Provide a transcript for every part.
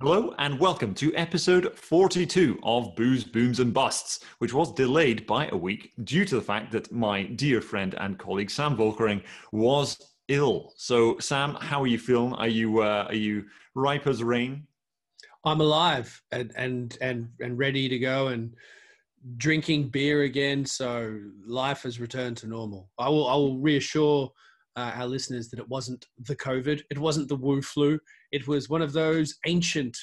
Hello and welcome to episode 42 of Booze, Booms and Busts, which was delayed by a week due to the fact that my dear friend and colleague Sam Volkering was ill. So Sam, how are you feeling? Are you ripe as rain? I'm alive and ready to go and drinking beer again. So life has returned to normal. I will reassure our listeners that it wasn't the COVID. It wasn't the Wu flu. It was one of those ancient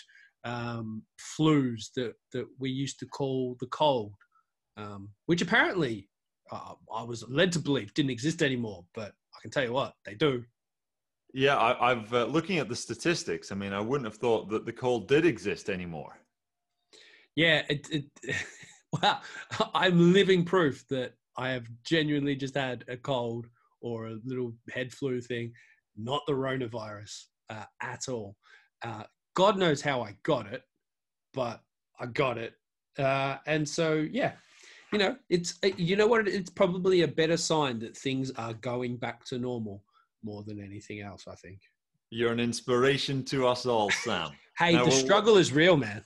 flus that we used to call the cold, which apparently I was led to believe didn't exist anymore. But I can tell you what, they do. Yeah, I've looking at the statistics, I mean, I wouldn't have thought that the cold did exist anymore. Yeah, wow, I'm living proof that I have genuinely just had a cold or a little head flu thing, not the coronavirus. At all. God knows how I got it, but I got it. And so, yeah, you know, it's probably a better sign that things are going back to normal more than anything else, I think. You're an inspiration to us all, Sam. Hey, now, the struggle is real, man.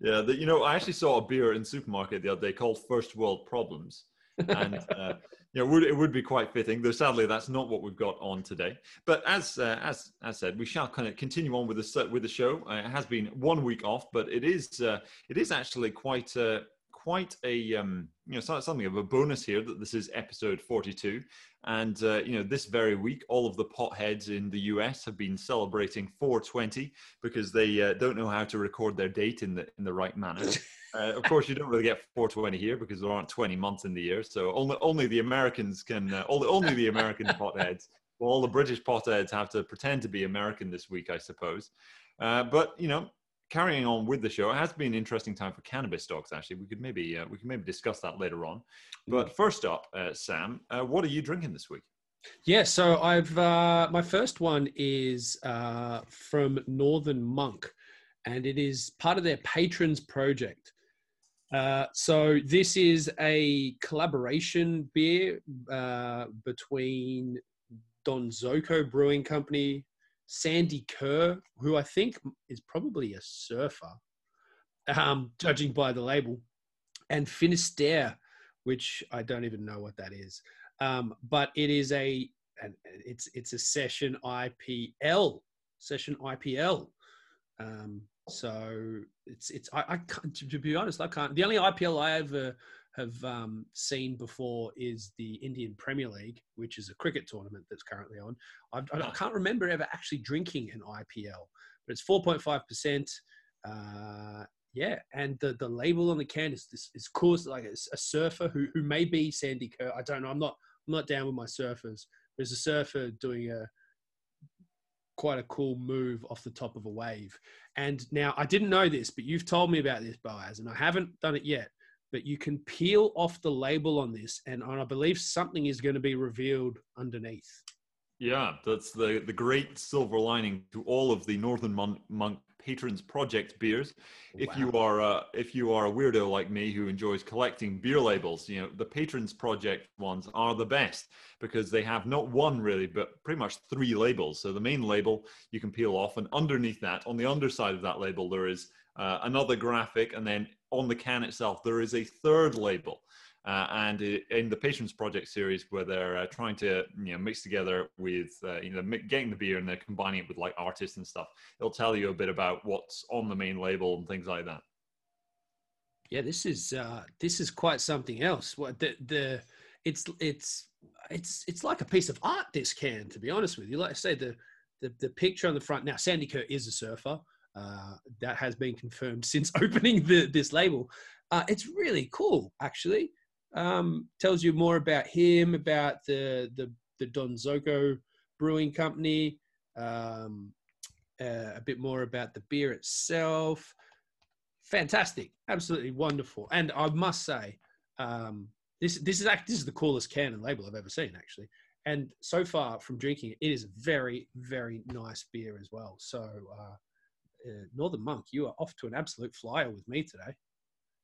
Yeah, you know, I actually saw a beer in the supermarket the other day called First World Problems. And yeah, it would be quite fitting, though sadly that's not what we've got on today. But as said, we shall kind of continue on with the show. It has been 1 week off, but it is actually quite a you know, something of a bonus here that this is episode 42, and you know, this very week all of the potheads in the US have been celebrating 420 because they don't know how to record their date in the right manner. Of course, you don't really get 420 here because there aren't 20 months in the year. So only the Americans can, only the American potheads. Well, all the British potheads have to pretend to be American this week, I suppose. But, you know, carrying on with the show, it has been an interesting time for cannabis stocks, actually. We could maybe discuss that later on. But first up, Sam, what are you drinking this week? Yeah, so I've my first one is from Northern Monk, and it is part of their Patrons Project. So this is a collaboration beer between Donzoko Brewing Company, Sandy Kerr, who I think is probably a surfer, judging by the label, and Finisterre, which I don't even know what that is. But it is a session IPL, so I can't, to be honest, I can't. The only IPL I ever have seen before is the Indian Premier League, which is a cricket tournament that's currently on. I can't remember ever actually drinking an IPL, but it's 4.5%. Yeah, and the label on the can is cool. It's like a surfer who may be Sandy Kerr. I don't know. I'm not down with my surfers. There's a surfer doing quite a cool move off the top of a wave. And now I didn't know this, but you've told me about this, Boaz, and I haven't done it yet, but you can peel off the label on this. And I believe something is going to be revealed underneath. Yeah, that's the great silver lining to all of the Northern Monk Patrons Project beers. Wow. If you are a weirdo like me who enjoys collecting beer labels, you know, the Patrons Project ones are the best because they have not one really, but pretty much three labels. So the main label you can peel off, and underneath that, on the underside of that label, there is another graphic, and then on the can itself, there is a third label. And in the Patrons Project series, where they're trying to, you know, mix together with, you know, getting the beer and they're combining it with like artists and stuff, it'll tell you a bit about what's on the main label and things like that. Yeah, this is quite something else. What it's like a piece of art, this can, to be honest with you. Like I say, the picture on the front. Now, Sandy Kerr is a surfer. That has been confirmed since opening this label. It's really cool, actually. Tells you more about him, about the Donzoko Brewing Company, a bit more about the beer itself. Fantastic, absolutely wonderful. And I must say, this is the coolest can and label I've ever seen, actually. And so far from drinking it, it is very, very nice beer as well. So Northern Monk, you are off to an absolute flyer with me today.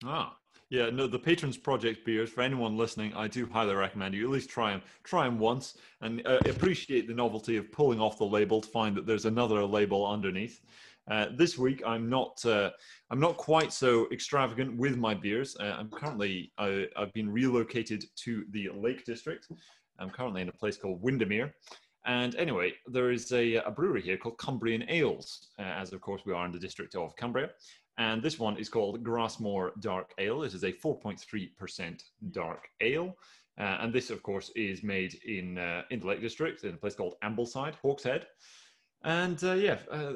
Ah, yeah, no, the Patrons Project beers, for anyone listening, I do highly recommend you at least try them once and appreciate the novelty of pulling off the label to find that there's another label underneath. This week, I'm not quite so extravagant with my beers. I've been relocated to the Lake District. I'm currently in a place called Windermere. And anyway, there is a brewery here called Cumbrian Ales, as of course we are in the district of Cumbria. And this one is called Grasmoor Dark Ale. It is a 4.3% dark ale. And this, of course, is made in the Lake District in a place called Ambleside, Hawkshead. And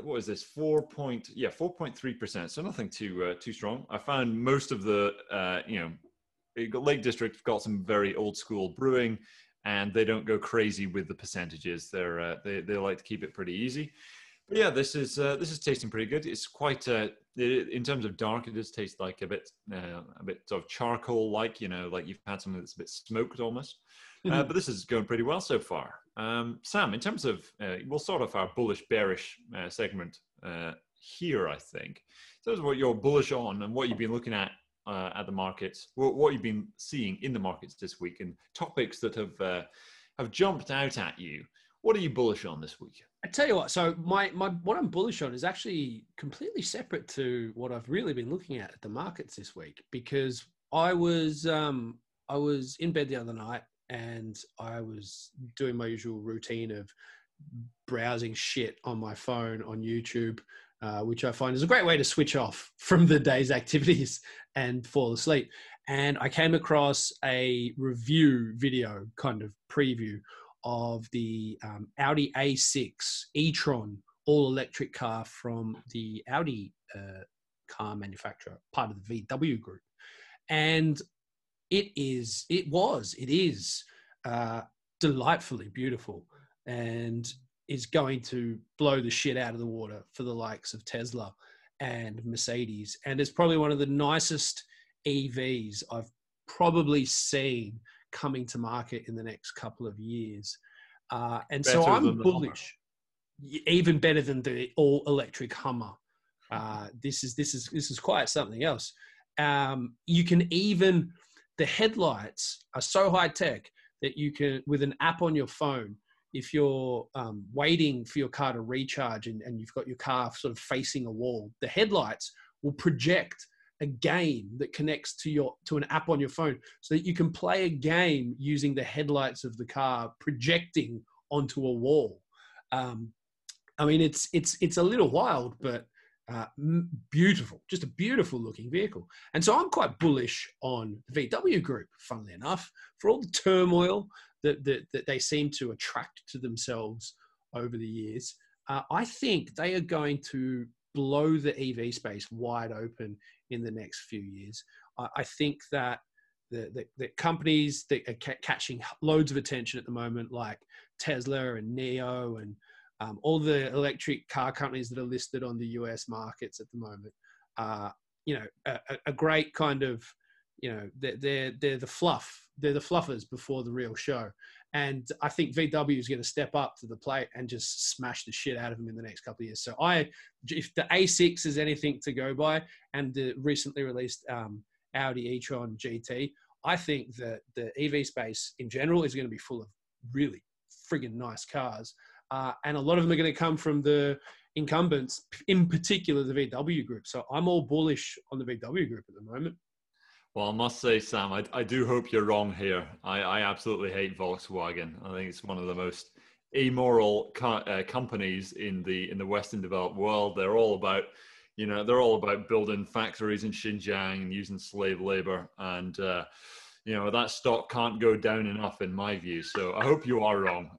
what is this? 4.3%. So nothing too strong. I found most of the Lake District got some very old school brewing, and they don't go crazy with the percentages. They like to keep it pretty easy. But yeah, this is tasting pretty good. It's quite in terms of dark, it does taste like a bit sort of charcoal, like you've had something that's a bit smoked almost. But this is going pretty well so far. Sam, in terms of, we'll sort of our bullish bearish segment here, I think. So what you're bullish on and what you've been looking at the markets, what you've been seeing in the markets this week, and topics that have jumped out at you. What are you bullish on this week? I tell you what, so what I'm bullish on is actually completely separate to what I've really been looking at the markets this week, because I was in bed the other night. And I was doing my usual routine of browsing shit on my phone on YouTube, which I find is a great way to switch off from the day's activities and fall asleep. And I came across a review video, kind of preview of the Audi A6 e-tron all-electric car from the Audi car manufacturer, part of the VW group. And It is delightfully beautiful, and is going to blow the shit out of the water for the likes of Tesla and Mercedes. And it's probably one of the nicest EVs I've probably seen coming to market in the next couple of years. And better so I'm bullish, even better than the all electric Hummer. This is quite something else. You can even... The headlights are so high tech that you can, with an app on your phone, if you're waiting for your car to recharge and you've got your car sort of facing a wall, the headlights will project a game that connects to an app on your phone, so that you can play a game using the headlights of the car projecting onto a wall. I mean, it's a little wild, but beautiful, just a beautiful looking vehicle. And so I'm quite bullish on the VW group, funnily enough, for all the turmoil that they seem to attract to themselves over the years. I think they are going to blow the EV space wide open in the next few years. I think that the companies that are catching loads of attention at the moment, like Tesla and Neo and all the electric car companies that are listed on the US markets at the moment, a great kind of, they're the fluff. They're the fluffers before the real show. And I think VW is going to step up to the plate and just smash the shit out of them in the next couple of years. So if the A6 is anything to go by, and the recently released Audi e-tron GT, I think that the EV space in general is going to be full of really friggin' nice cars. And a lot of them are going to come from the incumbents, in particular the VW group. So I'm all bullish on the VW group at the moment. Well, I must say, Sam, I do hope you're wrong here. I absolutely hate Volkswagen. I think it's one of the most amoral companies in the Western developed world. They're all about, building factories in Xinjiang and using slave labor, and that stock can't go down enough in my view. So I hope you are wrong.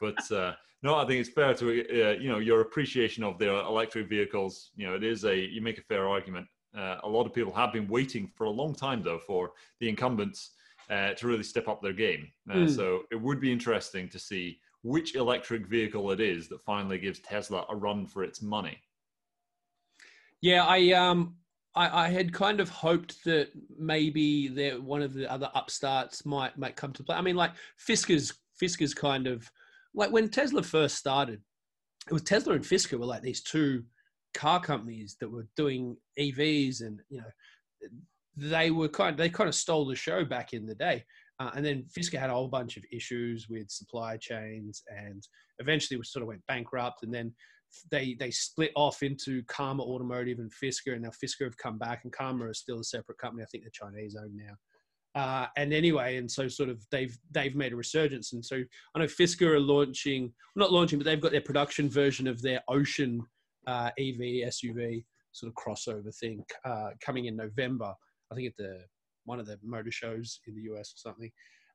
But no, I think it's fair to, your appreciation of the electric vehicles. You make a fair argument. A lot of people have been waiting for a long time, though, for the incumbents to really step up their game. So it would be interesting to see which electric vehicle it is that finally gives Tesla a run for its money. Yeah, I had kind of hoped that maybe one of the other upstarts might come to play. I mean, like Fisker's kind of like when Tesla first started, it was Tesla and Fisker were like these two car companies that were doing EVs, and they kind of stole the show back in the day. And then Fisker had a whole bunch of issues with supply chains, and eventually sort of went bankrupt. And then they split off into Karma Automotive and Fisker, and now Fisker have come back, and Karma is still a separate company. I think the Chinese own now. And anyway, and so sort of they've made a resurgence. And so I know Fisker are launching, not launching, but they've got their production version of their Ocean EV SUV sort of crossover thing coming in November, I think at one of the motor shows in the US or something.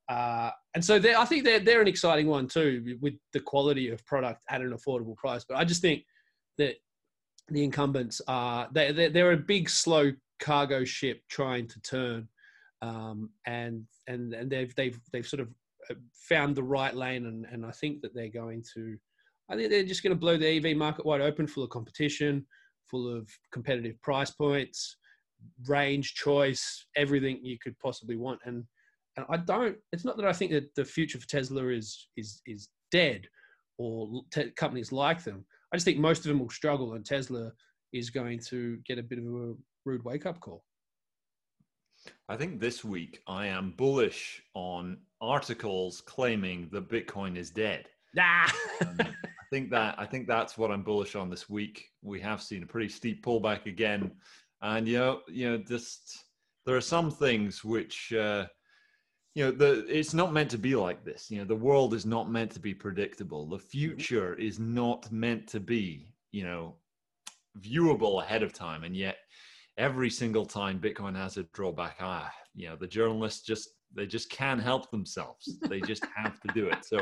And so I think they're an exciting one too, with the quality of product at an affordable price. But I just think that the incumbents are, they're a big, slow cargo ship trying to turn. And they've sort of found the right lane, and I think that they're just going to blow the EV market wide open, full of competition, full of competitive price points, range, choice, everything you could possibly want. And it's not that I think that the future for Tesla is dead or companies like them. I just think most of them will struggle, and Tesla is going to get a bit of a rude wake up call. I think this week I am bullish on articles claiming that Bitcoin is dead. I think that's what I'm bullish on this week. We have seen a pretty steep pullback again, and just there are some things which it's not meant to be like this. The world is not meant to be predictable. The future is not meant to be viewable ahead of time, and yet every single time Bitcoin has a drawback, the journalists just can't help themselves. They just have to do it. So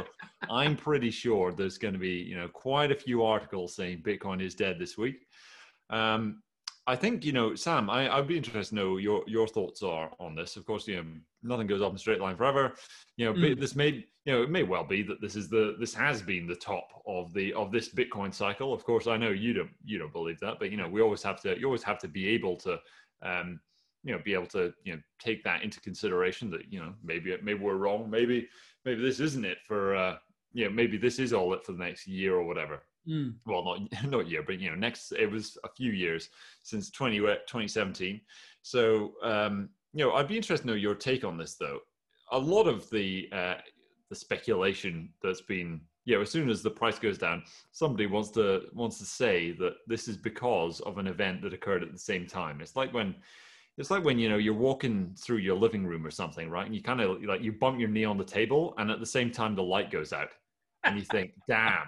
I'm pretty sure there's going to be, quite a few articles saying Bitcoin is dead this week. I think, Sam, I'd be interested to know your thoughts are on this. Of course, nothing goes up in a straight line forever. This may, it may well be that this has been the top of this Bitcoin cycle. Of course, I know you don't believe that, but we always have to be able to, take that into consideration that, maybe we're wrong. Maybe this isn't it for, maybe this is all it for the next year or whatever. Mm. Well, not year, but next. It was a few years since 2017. So I'd be interested to know your take on this, though. A lot of the speculation that's been, as soon as the price goes down, somebody wants to say that this is because of an event that occurred at the same time. It's like when you're walking through your living room or something, right? And you kind of you bump your knee on the table, and at the same time the light goes out, and you think, damn.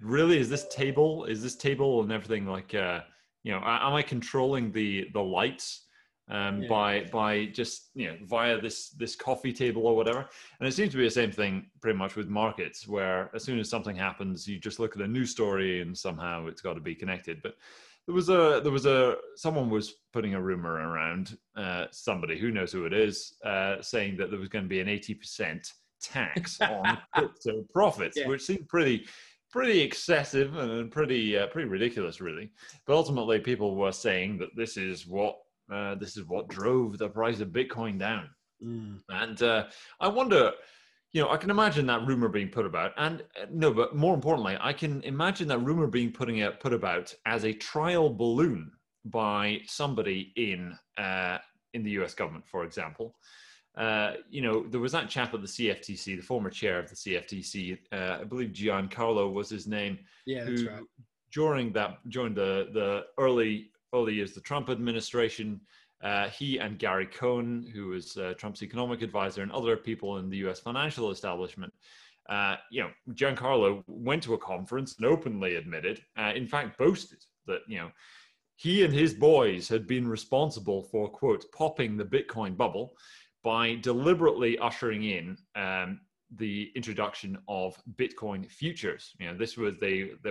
Really, is this table and everything like, am I controlling the lights by just, via this coffee table or whatever? And it seems to be the same thing pretty much with markets, where as soon as something happens, you just look at a news story and somehow it's got to be connected. But someone was putting a rumor around, somebody who knows who it is, saying that there was going to be an 80% tax on crypto profits, which seemed pretty excessive and pretty ridiculous, really. But ultimately, people were saying that this is what drove the price of Bitcoin down. Mm. And I wonder, I can imagine that rumor being put about. And but more importantly, I can imagine that rumor being put about as a trial balloon by somebody in the U.S. government, for example. There was that chap at the CFTC, the former chair of the CFTC, I believe Giancarlo was his name, who that's right. joined the early years of the Trump administration. He and Gary Cohn, who was Trump's economic advisor, and other people in the U.S. financial establishment, Giancarlo went to a conference and openly admitted, in fact, boasted that, he and his boys had been responsible for, quote, popping the Bitcoin bubble, by deliberately ushering in the introduction of Bitcoin futures. This was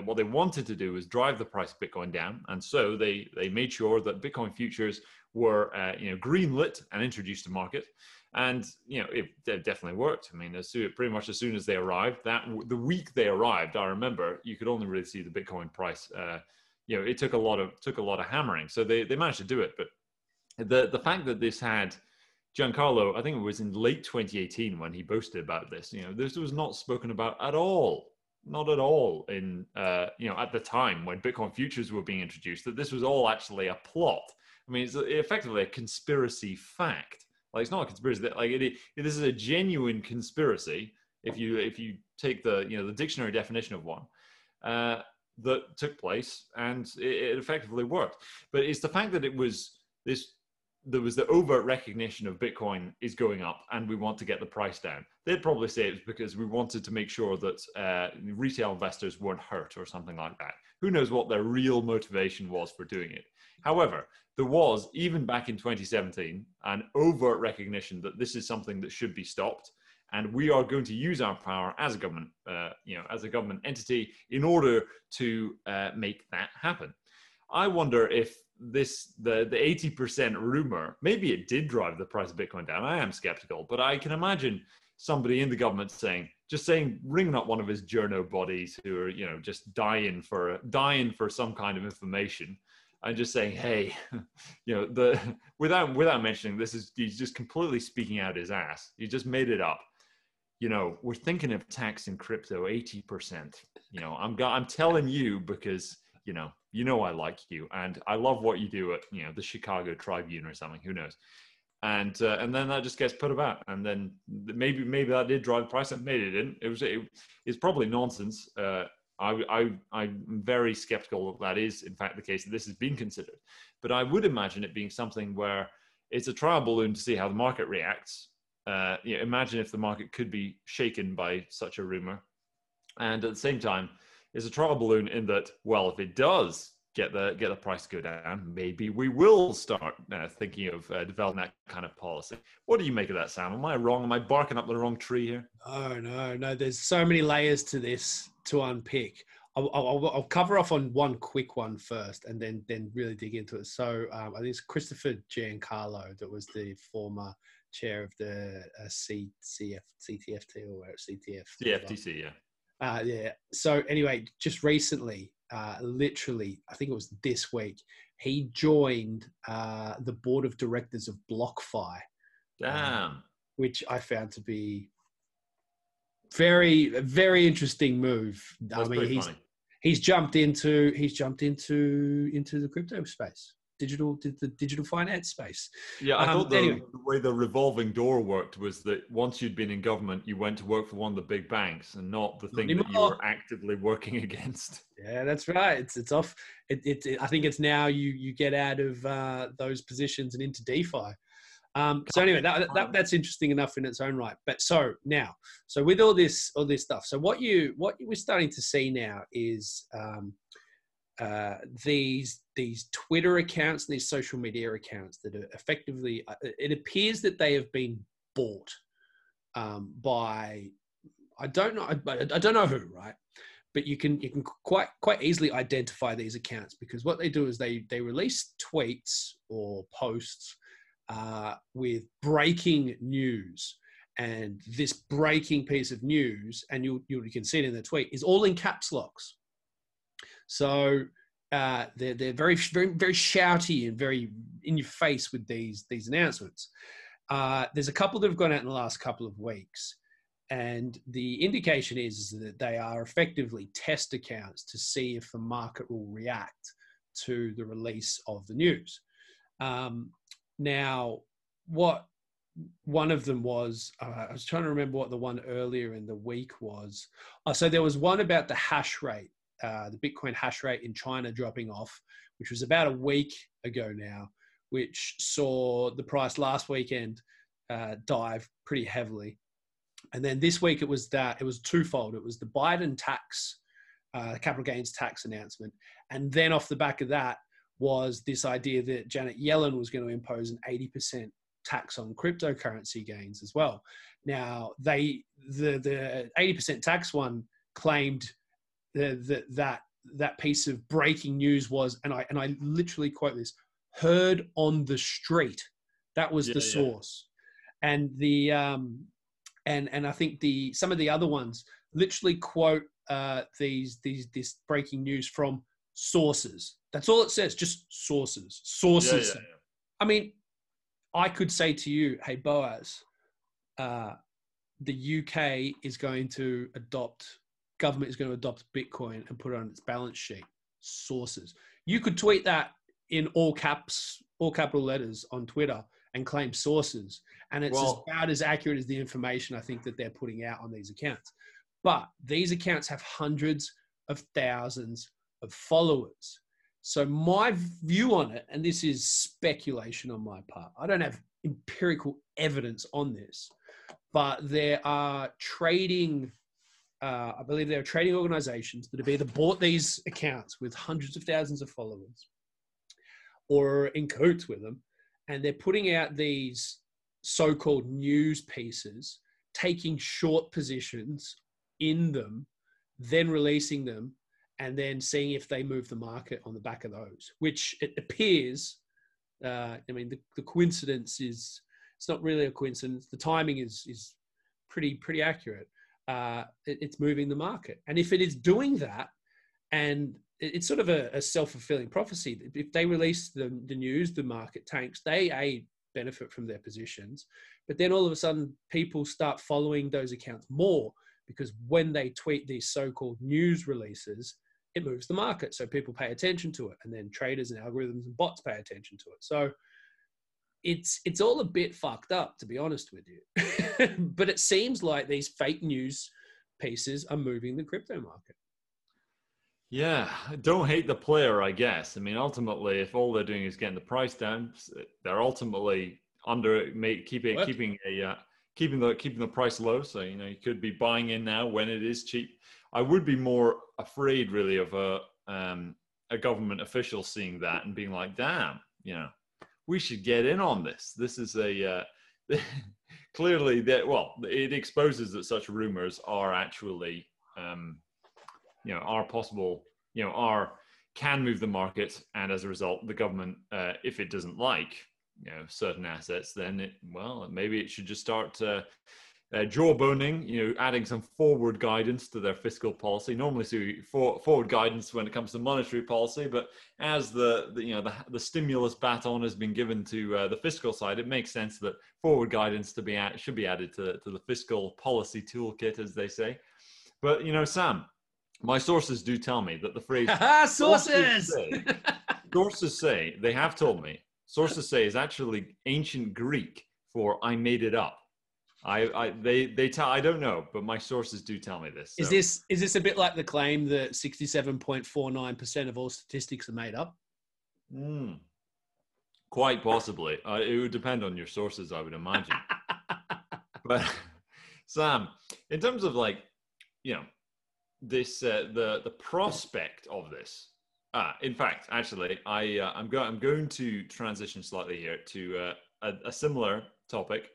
what they wanted to do was drive the price of Bitcoin down, and so they made sure that Bitcoin futures were greenlit and introduced to market, and it definitely worked. I mean, pretty much as soon as they arrived, the week they arrived, I remember you could only really see the Bitcoin price. It took a lot of hammering, so they managed to do it. But the fact that this had Giancarlo, I think it was in late 2018 when he boasted about this. This was not spoken about at all, not at all in, at the time when Bitcoin futures were being introduced, that this was all actually a plot. I mean, it's effectively a conspiracy fact. Like, it's not a conspiracy. This is a genuine conspiracy. If you take the dictionary definition of one, that took place, and it effectively worked. But it's the fact that it was this, there was the overt recognition of Bitcoin is going up and we want to get the price down. They'd probably say it's because we wanted to make sure that retail investors weren't hurt or something like that. Who knows what their real motivation was for doing it. However, there was, even back in 2017, an overt recognition that this is something that should be stopped. And we are going to use our power as a government, as a government entity, in order to make that happen. I wonder if this, the 80% rumor, maybe it did drive the price of Bitcoin down. I am skeptical, but I can imagine somebody in the government saying, ringing up one of his journo bodies who are, just dying for some kind of information, and just saying, hey, without mentioning this, he's just completely speaking out his ass. He just made it up. We're thinking of taxing crypto 80%. I'm telling you because I like you and I love what you do at the Chicago Tribune or something. Who knows? And then that just gets put about, and then maybe that did drive the price up. Maybe it didn't. It's probably nonsense. I'm very skeptical that is in fact the case, that this has been considered. But I would imagine it being something where it's a trial balloon to see how the market reacts. Imagine if the market could be shaken by such a rumor. And at the same time, it's a trial balloon in that, well, if it does get the price to go down, maybe we will start thinking of developing that kind of policy. What do you make of that, Sam? Am I wrong? Am I barking up the wrong tree here? Oh, no. There's so many layers to this to unpick. I'll cover off on one quick one first and then really dig into it. So I think it's Christopher Giancarlo that was the former chair of the CFTC, yeah. So anyway, just recently, literally, I think it was this week, he joined the board of directors of BlockFi. Damn. Which I found to be very, very interesting move. That's pretty funny. He's jumped into the crypto space. The digital finance space. Yeah, I thought the way the revolving door worked was that once you'd been in government, you went to work for one of the big banks and not the thing that you were actively working against. Yeah, that's right. It's off. I think it's now you get out of those positions and into DeFi. So anyway, that's interesting enough in its own right. But so with all this stuff, so what you were starting to see now is. These Twitter accounts and these social media accounts that are effectively, it appears that they have been bought by, I don't know who, right? But you can quite easily identify these accounts, because what they do is they release tweets or posts with breaking news, and this breaking piece of news, and you can see it in the tweet, is all in caps locks. So they're very, very, very shouty and very in your face with these announcements. There's a couple that have gone out in the last couple of weeks, and the indication is that they are effectively test accounts to see if the market will react to the release of the news. Now, what one of them was, I was trying to remember what the one earlier in the week was. So there was one about the hash rate. The Bitcoin hash rate in China dropping off, which was about a week ago now, which saw the price last weekend dive pretty heavily. And then this week it was twofold. It was the Biden tax, capital gains tax announcement. And then off the back of that was this idea that Janet Yellen was going to impose an 80% tax on cryptocurrency gains as well. Now the 80% tax one claimed that piece of breaking news was, and I literally quote this, heard on the street. That was the source, and the and I think some of the other ones literally quote this breaking news from sources. That's all it says, just sources. Yeah. I mean, I could say to you, hey Boaz, the UK is going to adopt Bitcoin and put it on its balance sheet. Sources. You could tweet that in all caps, all capital letters on Twitter and claim sources. And it's about as accurate as the information I think that they're putting out on these accounts. But these accounts have hundreds of thousands of followers. So my view on it, and this is speculation on my part, I don't have empirical evidence on this, but there are trading, I believe there are trading organizations that have either bought these accounts with hundreds of thousands of followers or in cahoots with them, and they're putting out these so-called news pieces, taking short positions in them, then releasing them, and then seeing if they move the market on the back of those, which it appears, I mean, the coincidence is, it's not really a coincidence. The timing is pretty accurate. It's moving the market. And if it is doing that, and it's sort of a self-fulfilling prophecy, if they release the news, the market tanks, they benefit from their positions. But then all of a sudden, people start following those accounts more, because when they tweet these so-called news releases, it moves the market. So people pay attention to it, and then traders and algorithms and bots pay attention to it. So it's all a bit fucked up, to be honest with you. But it seems like these fake news pieces are moving the crypto market. Yeah, don't hate the player, I guess. I mean, ultimately, if all they're doing is getting the price down, they're ultimately keeping the price low. So, you know, you could be buying in now when it is cheap. I would be more afraid, really, of a government official seeing that and being like, damn, you know, we should get in on this. This is a, clearly that, well, it exposes that such rumors are actually, you know, are possible, you know, can move the market. And as a result, the government, if it doesn't like, you know, certain assets, then it, well, maybe it should just start jawboning, you know, adding some forward guidance to their fiscal policy. Normally, so forward guidance when it comes to monetary policy, but as the stimulus baton has been given to the fiscal side, it makes sense that forward guidance should be added to the fiscal policy toolkit, as they say. But, you know, Sam, my sources do tell me that the phrase sources say is actually ancient Greek for "I made it up." I don't know, but my sources do tell me this. So. Is this a bit like the claim that 67.49% of all statistics are made up? Quite possibly. It would depend on your sources, I would imagine. But Sam, in terms of, like, you know, this the prospect of this. In fact, actually, I'm going to transition slightly here to a similar topic.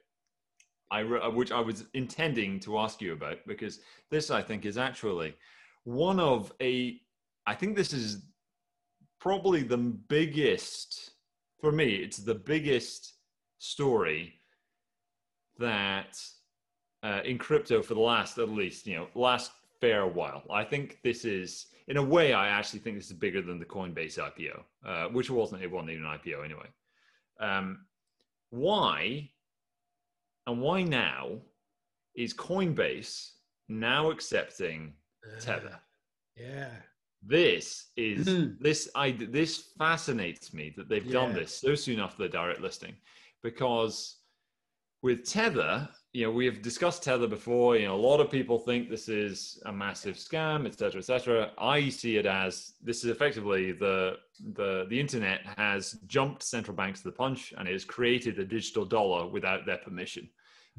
Which I was intending to ask you about, because this, I think, is actually one of I think this is probably the biggest, for me, it's the biggest story that in crypto for the last, at least, you know, last fair while. I think this is, in a way, I actually think this is bigger than the Coinbase IPO, which wasn't even an IPO anyway. Why? And why now is Coinbase now accepting Tether? Yeah. This fascinates me that they've done this so soon after the direct listing, because with Tether, you know, we have discussed Tether before. You know, a lot of people think this is a massive scam, et cetera, et cetera. I see it as this is effectively the internet has jumped central banks to the punch and it has created a digital dollar without their permission.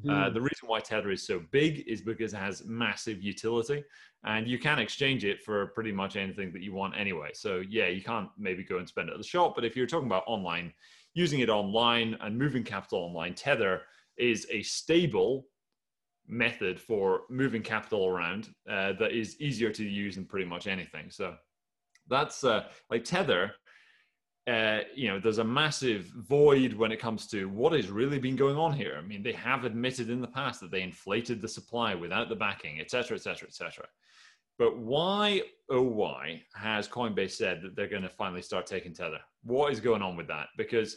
The reason why Tether is so big is because it has massive utility, and you can exchange it for pretty much anything that you want anyway. So yeah, you can't maybe go and spend it at the shop, but if you're talking about online, using it online and moving capital online, Tether is a stable method for moving capital around that is easier to use than pretty much anything. So that's like Tether. You know, there's a massive void when it comes to what has really been going on here. I mean, they have admitted in the past that they inflated the supply without the backing, et cetera, et cetera, et cetera. But why, oh why, has Coinbase said that they're going to finally start taking Tether? What is going on with that? Because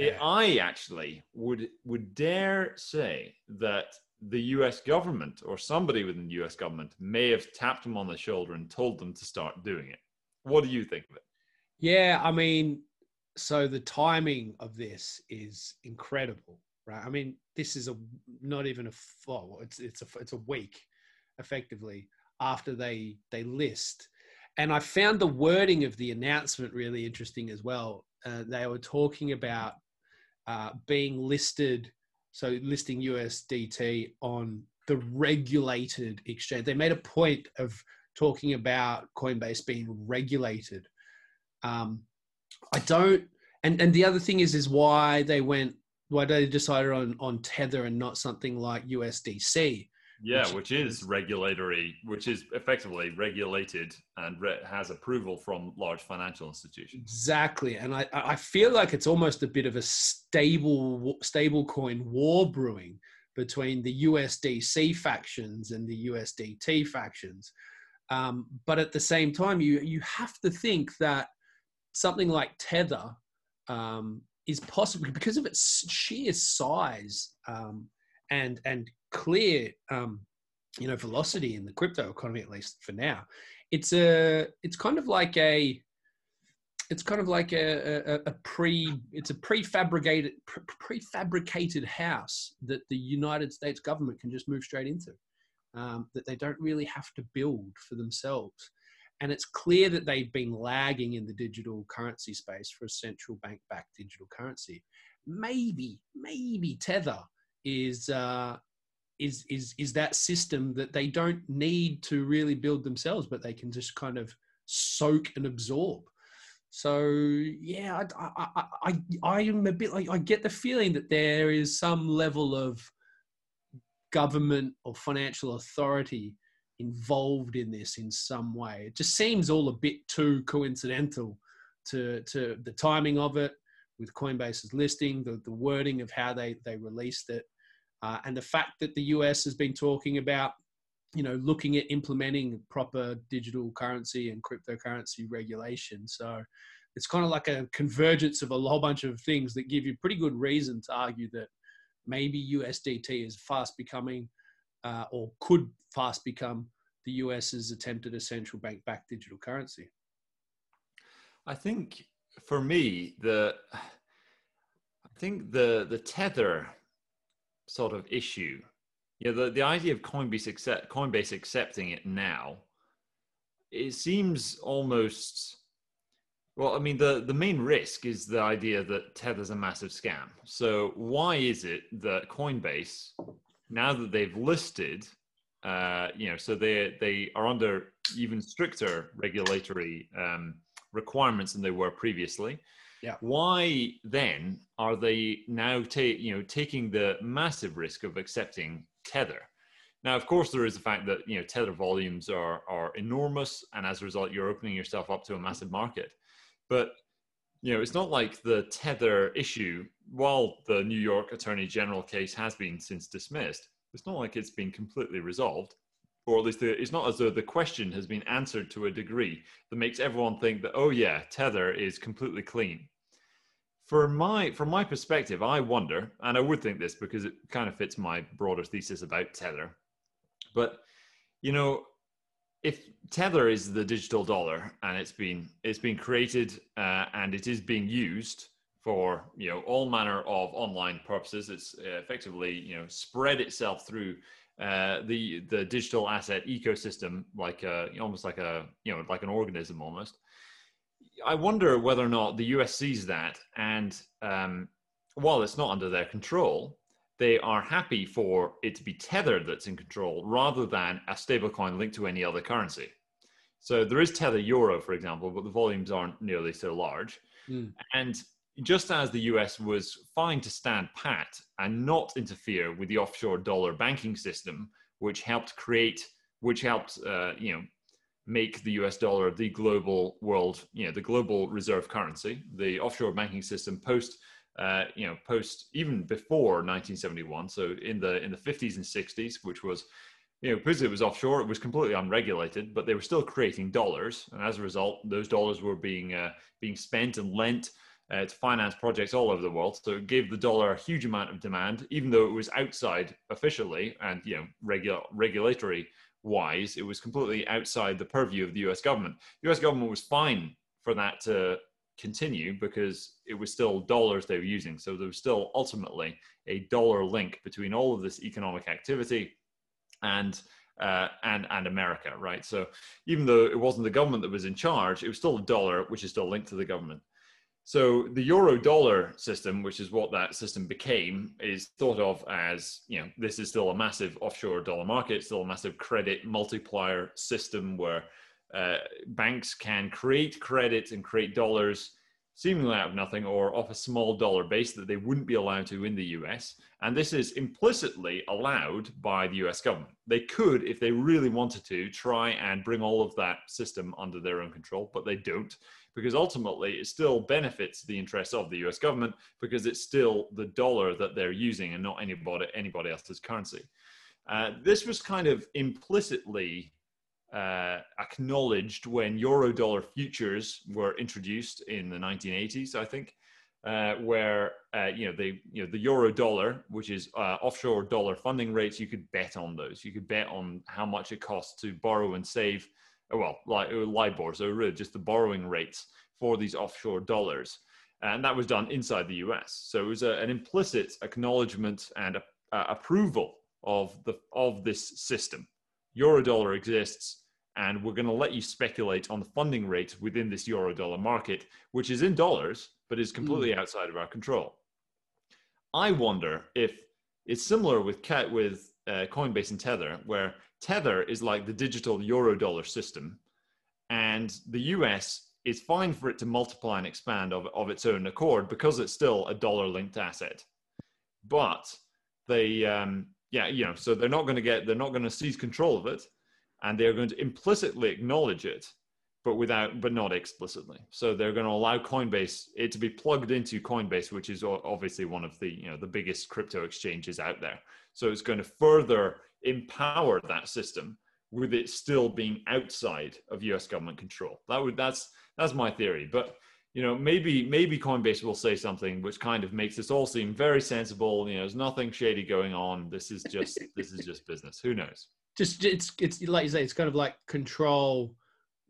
I actually would dare say that the US government or somebody within the US government may have tapped them on the shoulder and told them to start doing it. What do you think of it? Yeah, I mean, so the timing of this is incredible, right? I mean, this is not even a week effectively after they list. And I found the wording of the announcement really interesting as well. They were talking about being listed, so listing USDT on the regulated exchange. They made a point of talking about Coinbase being regulated. And the other thing is why they decided on Tether and not something like USDC. Yeah, which is regulatory, which is effectively regulated and has approval from large financial institutions. Exactly. And I feel like it's almost a bit of a stablecoin war brewing between the USDC factions and the USDT factions. But at the same time, you have to think that something like Tether is possibly, because of its sheer size and clear, velocity in the crypto economy, at least for now, it's a prefabricated house that the United States government can just move straight into, that they don't really have to build for themselves. And it's clear that they've been lagging in the digital currency space for a central bank backed digital currency. Maybe Tether is that system that they don't need to really build themselves, but they can just kind of soak and absorb. So yeah, I am a bit like, I get the feeling that there is some level of government or financial authority involved in this in some way. It just seems all a bit too coincidental to the timing of it with Coinbase's listing, the wording of how they released it. And the fact that the US has been talking about, looking at implementing proper digital currency and cryptocurrency regulation. So it's kind of like a convergence of a whole bunch of things that give you pretty good reason to argue that maybe USDT is fast becoming or could fast become the US's attempt at a central bank-backed digital currency. I think for me, the Tether sort of issue, the idea of Coinbase accepting it now, it seems almost, well, I mean, the main risk is the idea that Tether's a massive scam. So why is it that Coinbase, now that they've listed, so they are under even stricter regulatory requirements than they were previously. Yeah. Why then are they now taking the massive risk of accepting Tether? Now, of course, there is the fact that Tether volumes are enormous, and as a result, you're opening yourself up to a massive market. But it's not like the Tether issue, while the New York Attorney General case has been since dismissed, it's not like it's been completely resolved, or at least it's not as though the question has been answered to a degree that makes everyone think that, oh yeah, Tether is completely clean. From my perspective, I wonder, and I would think this because it kind of fits my broader thesis about Tether, but if Tether is the digital dollar and it's been created and it is being used for all manner of online purposes, it's effectively spread itself through the digital asset ecosystem like an organism almost. I wonder whether or not the US sees that, and while it's not under their control, they are happy for it to be Tether that's in control rather than a stablecoin linked to any other currency. So there is Tether Euro, for example, but the volumes aren't nearly so large. Mm. And just as the US was fine to stand pat and not interfere with the offshore dollar banking system, which helped make the US dollar the global world, the global reserve currency, the offshore banking system post even before 1971. So in the 50s and 60s, which was, because it was offshore, it was completely unregulated, but they were still creating dollars. And as a result, those dollars were being spent and lent to finance projects all over the world. So it gave the dollar a huge amount of demand, even though it was outside officially and regulatory wise, it was completely outside the purview of the US government. The US government was fine for that to continue because it was still dollars they were using. So there was still ultimately a dollar link between all of this economic activity and and America, right? So even though it wasn't the government that was in charge, it was still a dollar, which is still linked to the government. So the Eurodollar system, which is what that system became, is thought of as, you know, this is still a massive offshore dollar market, still a massive credit multiplier system where banks can create credit and create dollars seemingly out of nothing or off a small dollar base that they wouldn't be allowed to in the US. And this is implicitly allowed by the US government. They could, if they really wanted to, try and bring all of that system under their own control, but they don't, because ultimately it still benefits the interests of the US government because it's still the dollar that they're using and not anybody else's currency. This was kind of implicitly acknowledged when Eurodollar futures were introduced in the 1980s, I think, where the Eurodollar, which is offshore dollar funding rates, you could bet on those. You could bet on how much it costs to borrow and save, well, like LIBOR, so really just the borrowing rates for these offshore dollars, and that was done inside the US. So it was an implicit acknowledgement and approval of this system. Eurodollar exists, and we're going to let you speculate on the funding rate within this Eurodollar market, which is in dollars, but is completely outside of our control. I wonder if it's similar with Coinbase and Tether, where Tether is like the digital Eurodollar system, and the US is fine for it to multiply and expand of its own accord because it's still a dollar-linked asset. But they... so they're not going to seize control of it, and they're going to implicitly acknowledge it, but not explicitly. So they're going to allow it to be plugged into Coinbase, whiwhich is obviously one of the, the biggest crypto exchanges out there. So it's going to further empower that system with it still being outside of US government control. That's my theory, but maybe Coinbase will say something which kind of makes this all seem very sensible. There's nothing shady going on. This is just business. Who knows? It's like you say, it's kind of like control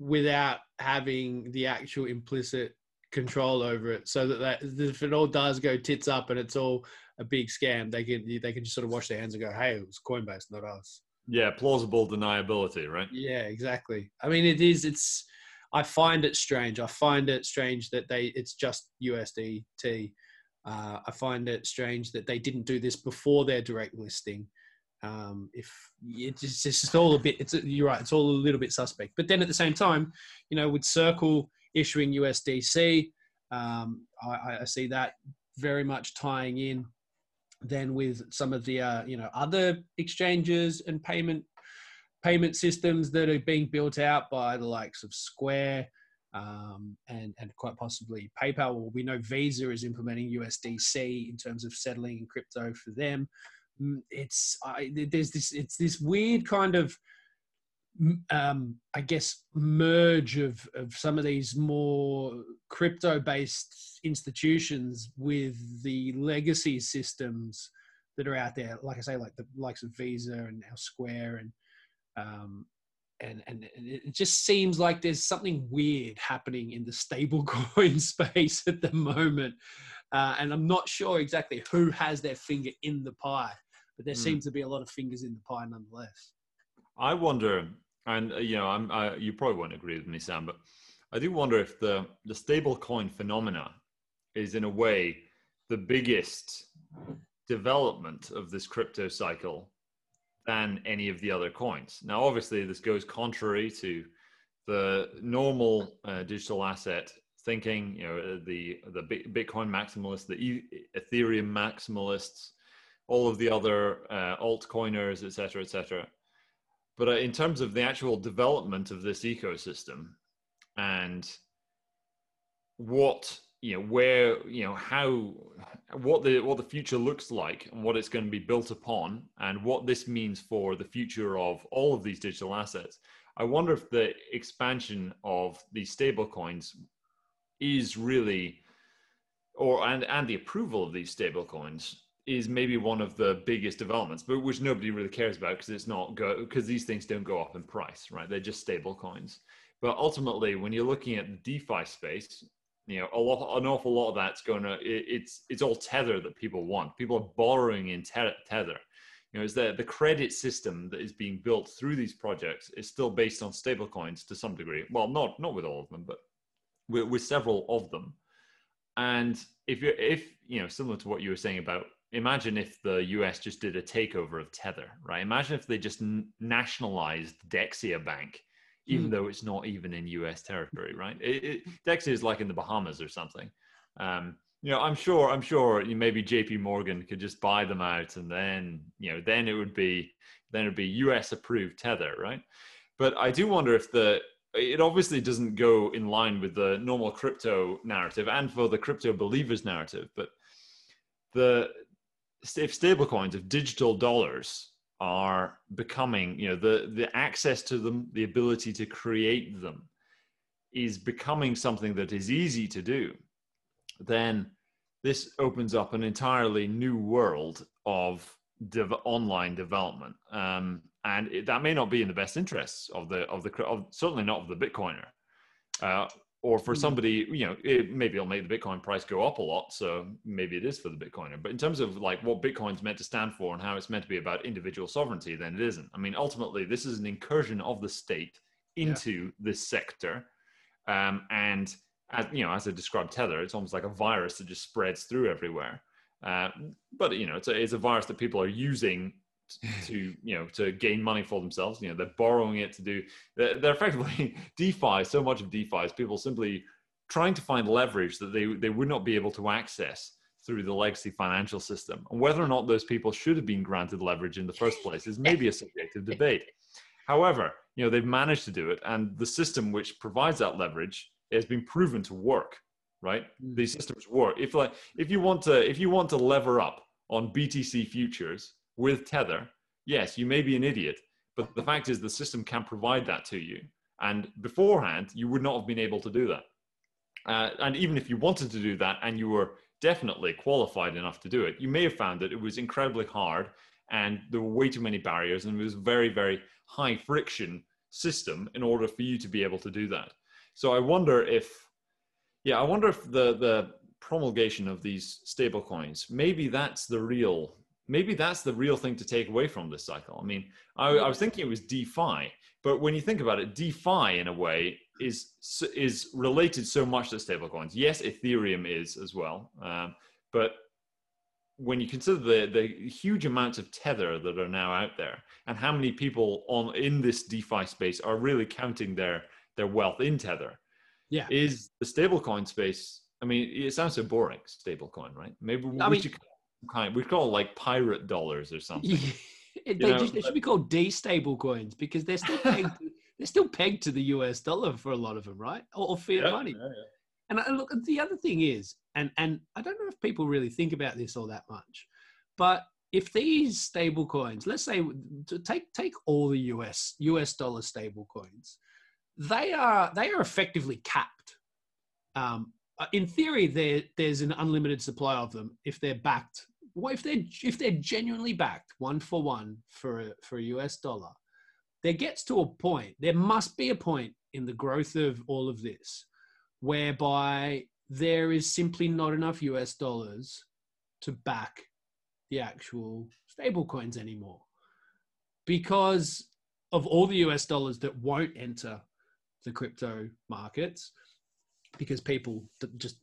without having the actual implicit control over it. So that if it all does go tits up and it's all a big scam, they can just sort of wash their hands and go, hey, it was Coinbase, not us. Yeah, plausible deniability, right? Yeah, exactly. I mean, I find it strange. I find it strange that it's just USDT. I find it strange that they didn't do this before their direct listing. You're right. It's all a little bit suspect. But then at the same time, with Circle issuing USDC, I see that very much tying in then with some of the, other exchanges and payment systems that are being built out by the likes of Square and quite possibly PayPal. Well, we know Visa is implementing USDC in terms of settling in crypto for them. It's this weird kind of, merge of some of these more crypto-based institutions with the legacy systems that are out there. Like I say, like the likes of Visa and now Square and it just seems like there's something weird happening in the stablecoin space at the moment, and I'm not sure exactly who has their finger in the pie, but there seems to be a lot of fingers in the pie nonetheless. I wonder, and you probably won't agree with me, Sam, but I do wonder if the stablecoin phenomena is in a way the biggest development of this crypto cycle than any of the other coins. Now, obviously, this goes contrary to the normal digital asset thinking, the Bitcoin maximalists, the Ethereum maximalists, all of the other altcoiners, et cetera, et cetera. But in terms of the actual development of this ecosystem and what the future looks like and what it's going to be built upon and what this means for the future of all of these digital assets, I wonder if the expansion of these stable coins is really, and the approval of these stable coins is maybe one of the biggest developments, but which nobody really cares about because because these things don't go up in price, right? They're just stable coins. But ultimately, when you're looking at the DeFi space, an awful lot of that's going to, it's all Tether that people want. People are borrowing in Tether. you know, is that the credit system that is being built through these projects is still based on stablecoins to some degree. Well, not with all of them, but with several of them. And if similar to what you were saying about, imagine if the US just did a takeover of Tether, right? Imagine if they just nationalized Dexia Bank, even though it's not even in US territory, right? Dexia is like in the Bahamas or something. I'm sure maybe JP Morgan could just buy them out, and then it would be US approved Tether, right? But I do wonder if it obviously doesn't go in line with the normal crypto narrative and for the crypto believers narrative, but if stablecoins, if digital dollars are becoming, the access to them, the ability to create them is becoming something that is easy to do, then this opens up an entirely new world of online development. That may not be in the best interests of certainly not of the Bitcoiner, or for somebody, maybe it'll make the Bitcoin price go up a lot. So maybe it is for the Bitcoiner. But in terms of like what Bitcoin's meant to stand for and how it's meant to be about individual sovereignty, then it isn't. I mean, ultimately, this is an incursion of the state into this sector. And as I described Tether, it's almost like a virus that just spreads through everywhere. But it's a virus that people are using to gain money for themselves. They're borrowing it to do, they're effectively DeFi. So much of DeFi is people simply trying to find leverage that they would not be able to access through the legacy financial system. And whether or not those people should have been granted leverage in the first place is maybe a subjective debate. However, they've managed to do it, and the system which provides that leverage has been proven to work, right? These systems work. If you want to lever up on BTC futures with Tether, yes, you may be an idiot, but the fact is the system can provide that to you. And beforehand, you would not have been able to do that. And even if you wanted to do that and you were definitely qualified enough to do it, you may have found that it was incredibly hard and there were way too many barriers, and it was a very, very high friction system in order for you to be able to do that. So I wonder if the promulgation of these stablecoins, maybe that's the real thing to take away from this cycle. I mean, I was thinking it was DeFi, but when you think about it, DeFi in a way is related so much to stablecoins. Yes, Ethereum is as well. But when you consider the huge amounts of Tether that are now out there, and how many people in this DeFi space are really counting their wealth in Tether, is the stablecoin space. I mean, it sounds so boring, stablecoin, right? Maybe we'd call like pirate dollars or something. They should be called de-stable coins, because they're still pegged, to the US dollar for a lot of them, right? Or fiat money. Yeah. And look, the other thing is, and I don't know if people really think about this all that much, but if these stable coins, let's say to take all the US dollar stable coins, they are effectively capped. In theory, there's an unlimited supply of them if they're backed. Well, if they're genuinely backed one for one for a US dollar, there gets to a point. There must be a point in the growth of all of this whereby there is simply not enough US dollars to back the actual stable coins anymore, because of all the US dollars that won't enter the crypto markets, because people just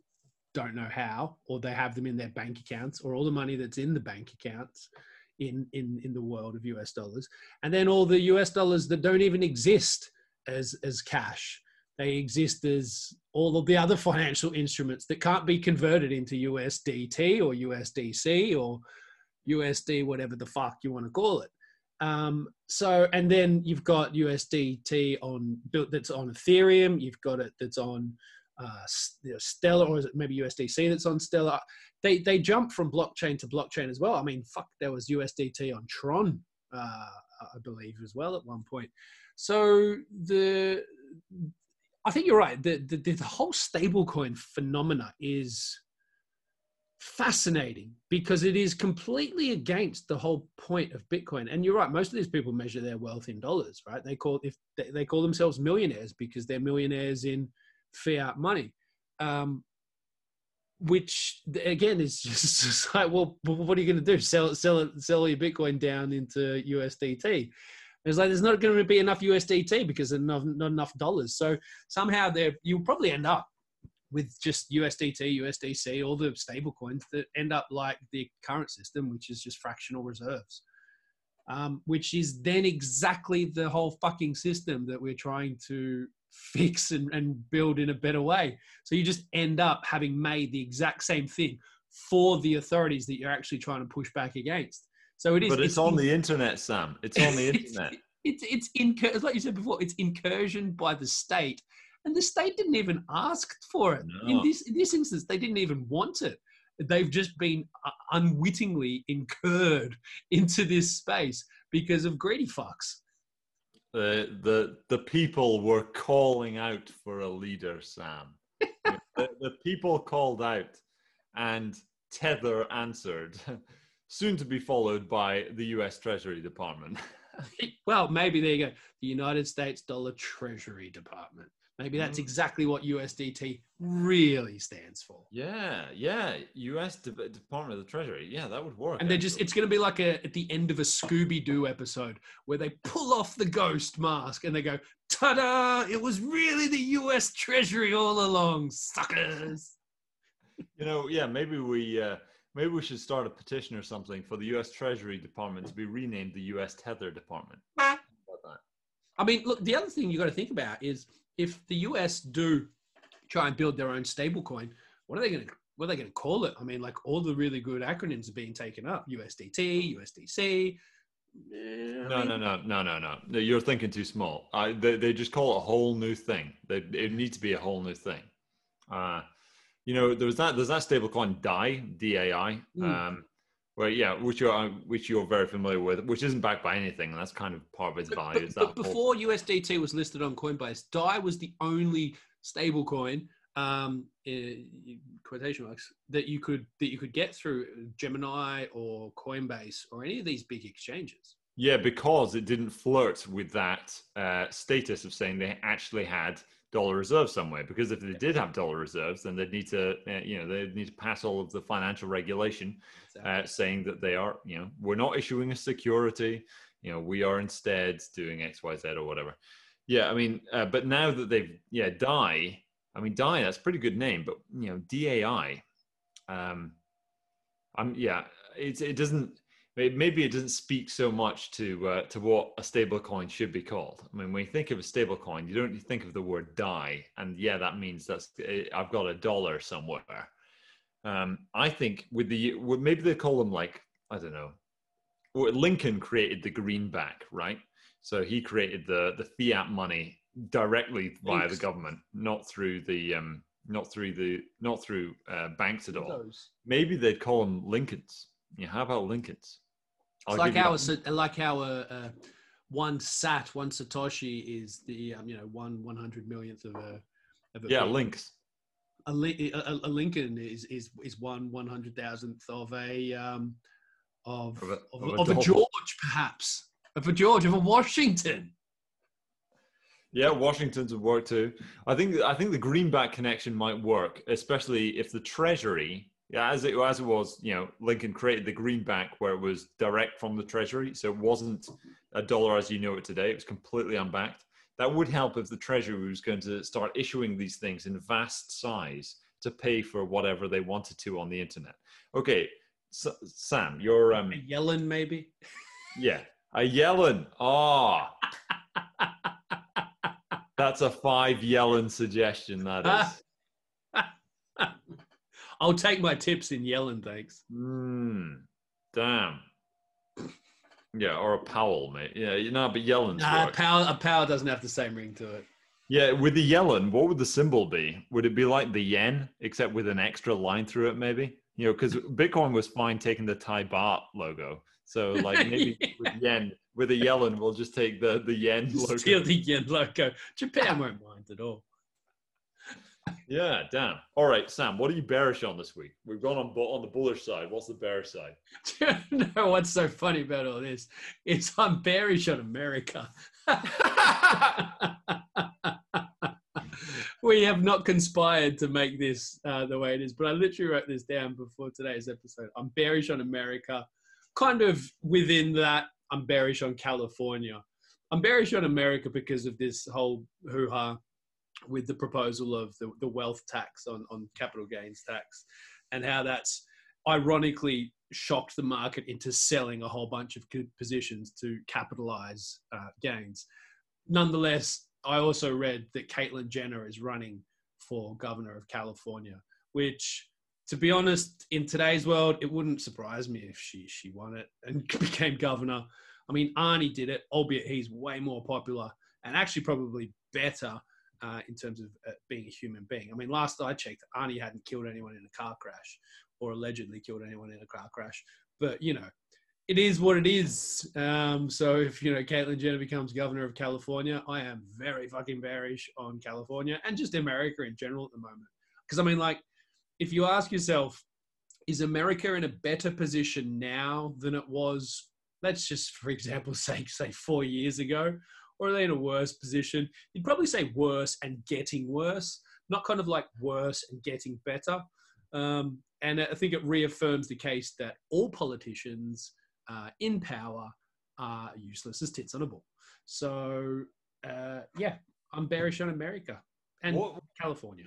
don't know how, or they have them in their bank accounts, or all the money that's in the bank accounts in the world of US dollars. And then all the US dollars that don't even exist as cash. They exist as all of the other financial instruments that can't be converted into USDT or USDC or USD, whatever the fuck you want to call it. And then you've got USDT that's on Ethereum. You've got it that's on Stellar, or is it maybe USDC that's on Stellar? They jump from blockchain to blockchain as well. I mean, fuck, there was USDT on Tron, I believe, as well at one point. So I think you're right. The whole stablecoin phenomena is fascinating, because it is completely against the whole point of Bitcoin. And you're right, most of these people measure their wealth in dollars, right? They call themselves millionaires because they're millionaires in fiat money. which again is just like, well, what are you going to do? Sell your Bitcoin down into USDT? It's like, there's not going to be enough USDT because there's not enough dollars. So somehow there, you'll probably end up with just USDT, USDC, all the stable coins that end up like the current system, which is just fractional reserves, which is then exactly the whole fucking system that we're trying to fix and build in a better way. So you just end up having made the exact same thing for the authorities that you're actually trying to push back against. So it is, but it's on the internet, Sam. It's on the internet. It's like you said before, it's incursion by the state, and the state didn't even ask for it. No. In this instance, they didn't even want it. They've just been unwittingly incurred into this space because of greedy fucks. The people were calling out for a leader, Sam. The people called out, and Tether answered, soon to be followed by the US Treasury Department. Well, maybe there you go. The United States Dollar Treasury Department. Maybe that's exactly what USDT really stands for. Yeah, yeah. US Department of the Treasury. Yeah, that would work. And they're just, it's going to be like at the end of a Scooby-Doo episode where they pull off the ghost mask and they go, ta-da, it was really the US Treasury all along, suckers. You know, yeah, maybe we should start a petition or something for the US Treasury Department to be renamed the US Tether Department. I mean, look, the other thing you got to think about is, if the US do try and build their own stablecoin, what are they going to call it? I mean, like, all the really good acronyms are being taken up: USDT, USDC. No. You're thinking too small. They just call it a whole new thing. It needs to be a whole new thing. You know, there's that stablecoin DAI, DAI, which you're very familiar with, which isn't backed by anything, and that's kind of part of its value. But before USDT was listed on Coinbase, DAI was the only stablecoin, quotation marks, that you could get through Gemini or Coinbase or any of these big exchanges. Yeah, because it didn't flirt with that status of saying they actually had dollar reserves somewhere. Because if they did have dollar reserves, then they'd need to, pass all of the financial regulation, saying that they are, you know, we're not issuing a security, you know, we are instead doing X, Y, Z or whatever. Yeah, I mean, but now that they've, DAI. I mean, DAI, that's a pretty good name, but you know, DAI. Maybe it doesn't speak so much to what a stablecoin should be called. I mean, when you think of a stablecoin, you don't think of the word DAI, and yeah, that means I've got a dollar somewhere. I think maybe they call them, like, I don't know. Lincoln created the greenback, right? So he created the fiat money directly via the government, not through banks at all. Maybe they'd call them Lincolns. Yeah, how about Lincolns? It's like how one Satoshi is the 1/100 millionth of a links. A Lincoln is 1/100,000th of a George, perhaps, of a George, of a Washington. Yeah, Washington's would work too. I think the greenback connection might work, especially if the Treasury. Yeah, as it was, you know, Lincoln created the greenback where it was direct from the Treasury. So it wasn't a dollar as you know it today. It was completely unbacked. That would help if the Treasury was going to start issuing these things in vast size to pay for whatever they wanted to on the internet. Okay, so, Sam, you're... a Yellen, maybe? Yeah, a Yellen. Ah, oh. That's a 5 Yellen suggestion, that is. I'll take my tips in Yellen, thanks. Damn. Yeah, or a Powell, mate. Yeah, but Yellen's work. A Powell doesn't have the same ring to it. Yeah, with the Yellen, what would the symbol be? Would it be like the yen, except with an extra line through it, maybe? You know, because Bitcoin was fine taking the Thai baht logo. So, like, maybe with a Yellen, we'll just take the yen logo. Steal the yen logo. Japan won't mind at all. Yeah, damn. All right, Sam, what are you bearish on this week? We've gone on the bullish side. What's the bearish side? Do you know what's so funny about all this? It's I'm bearish on America. We have not conspired to make this the way it is, but I literally wrote this down before today's episode. I'm bearish on America. Kind of within that, I'm bearish on California. I'm bearish on America because of this whole hoo-ha with the proposal of the wealth tax on capital gains tax, and how that's ironically shocked the market into selling a whole bunch of good positions to capitalize gains. Nonetheless, I also read that Caitlyn Jenner is running for governor of California, which, to be honest, in today's world, it wouldn't surprise me if she won it and became governor. I mean, Arnie did it, albeit he's way more popular and actually probably better in terms of being a human being. I mean, last I checked, Arnie hadn't killed anyone in a car crash, or allegedly killed anyone in a car crash. But, you know, it is what it is. So if, you know, Caitlyn Jenner becomes governor of California, I am very fucking bearish on California and just America in general at the moment. Because, I mean, like, if you ask yourself, is America in a better position now than it was, let's just, for example, say 4 years ago? Or are they in a worse position? You'd probably say worse and getting worse, not kind of like worse and getting better. And I think it reaffirms the case that all politicians in power are useless as tits on a ball. So, yeah, I'm bearish on America and California.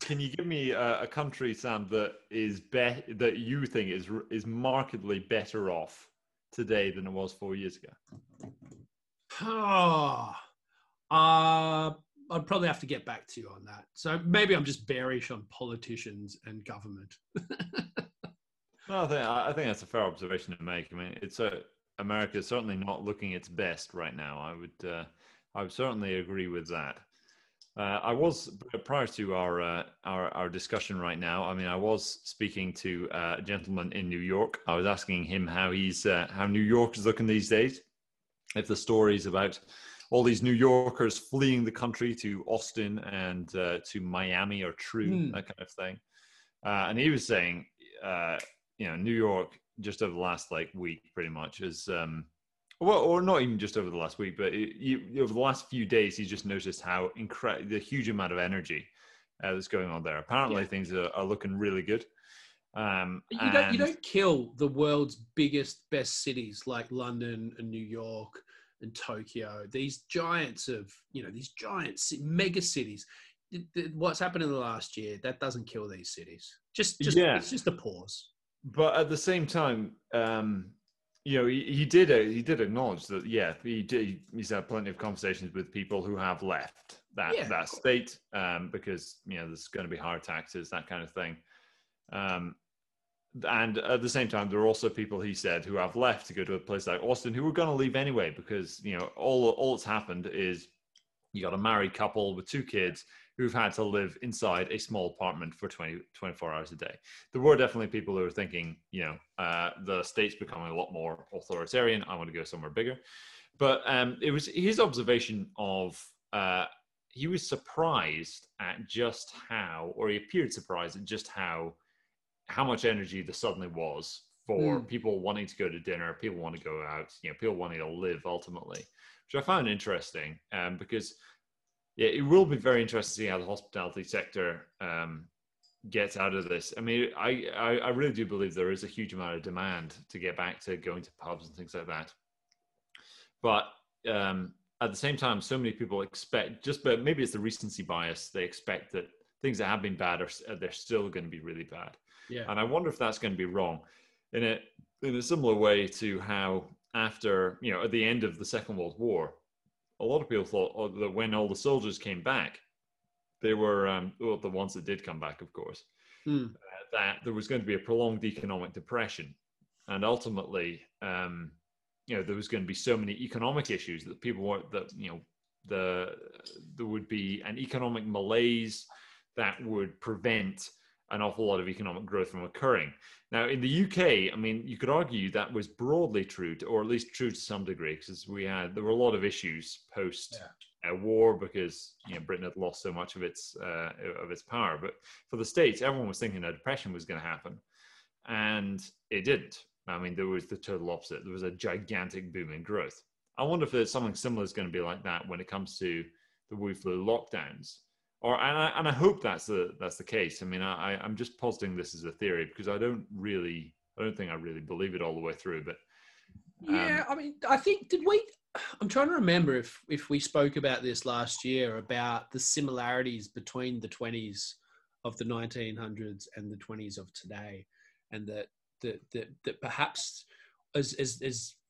Can you give me a country, Sam, that you think is markedly better off today than it was 4 years ago? I'd probably have to get back to you on that. So maybe I'm just bearish on politicians and government. No, I think that's a fair observation to make. I mean, America is certainly not looking its best right now. I would certainly agree with that. Prior to our discussion right now, I mean, I was speaking to a gentleman in New York. I was asking him how how New York is looking these days. If the stories about all these New Yorkers fleeing the country to Austin and to Miami are true, that kind of thing. And he was saying, you know, New York just over the last week, pretty much is, well, or not even just over the last week, but over the last few days, he's just noticed how incredible the huge amount of energy that's going on there. Apparently, things are looking really good. You don't kill the world's biggest, best cities like London and New York and Tokyo. These giants of, you know, these giant mega cities. What's happened in the last year, that doesn't kill these cities. It's just a pause. But at the same time, you know, he did acknowledge that. Yeah, he's had plenty of conversations with people who have left that state because, you know, there's going to be higher taxes, that kind of thing. And at the same time, there are also people, he said, who have left to go to a place like Austin who were going to leave anyway because, you know, all that's happened is you got a married couple with two kids who've had to live inside a small apartment for 24 hours a day. There were definitely people who were thinking, you know, the state's becoming a lot more authoritarian. I want to go somewhere bigger. But it was his observation of... he was surprised at just how, or he appeared surprised at just how much energy there suddenly was for people wanting to go to dinner, people want to go out, you know, people wanting to live ultimately, which I found interesting because it will be very interesting to see how the hospitality sector gets out of this. I mean, I really do believe there is a huge amount of demand to get back to going to pubs and things like that. But at the same time, so many people expect but maybe it's the recency bias. They expect that things that have been bad they're still going to be really bad. Yeah. And I wonder if that's going to be wrong in a similar way to how after, you know, at the end of the Second World War, a lot of people thought that when all the soldiers came back, they were, well, the ones that did come back, of course, that there was going to be a prolonged economic depression. And ultimately, you know, there was going to be so many economic issues that there would be an economic malaise that would prevent an awful lot of economic growth from occurring. Now, in the UK, I mean, you could argue that was broadly true, or at least true to some degree, because there were a lot of issues post-war because, you know, Britain had lost so much of its power. But for the States, everyone was thinking a depression was going to happen, and it didn't. I mean, there was the total opposite. There was a gigantic boom in growth. I wonder if there's something similar is going to be like that when it comes to the Wu-Flu lockdowns. And I hope that's the case. I mean, I'm just positing this as a theory because I don't think I really believe it all the way through. But yeah, I mean, I think I'm trying to remember if we spoke about this last year about the similarities between the 20s of the 1900s and the 20s of today, and that perhaps as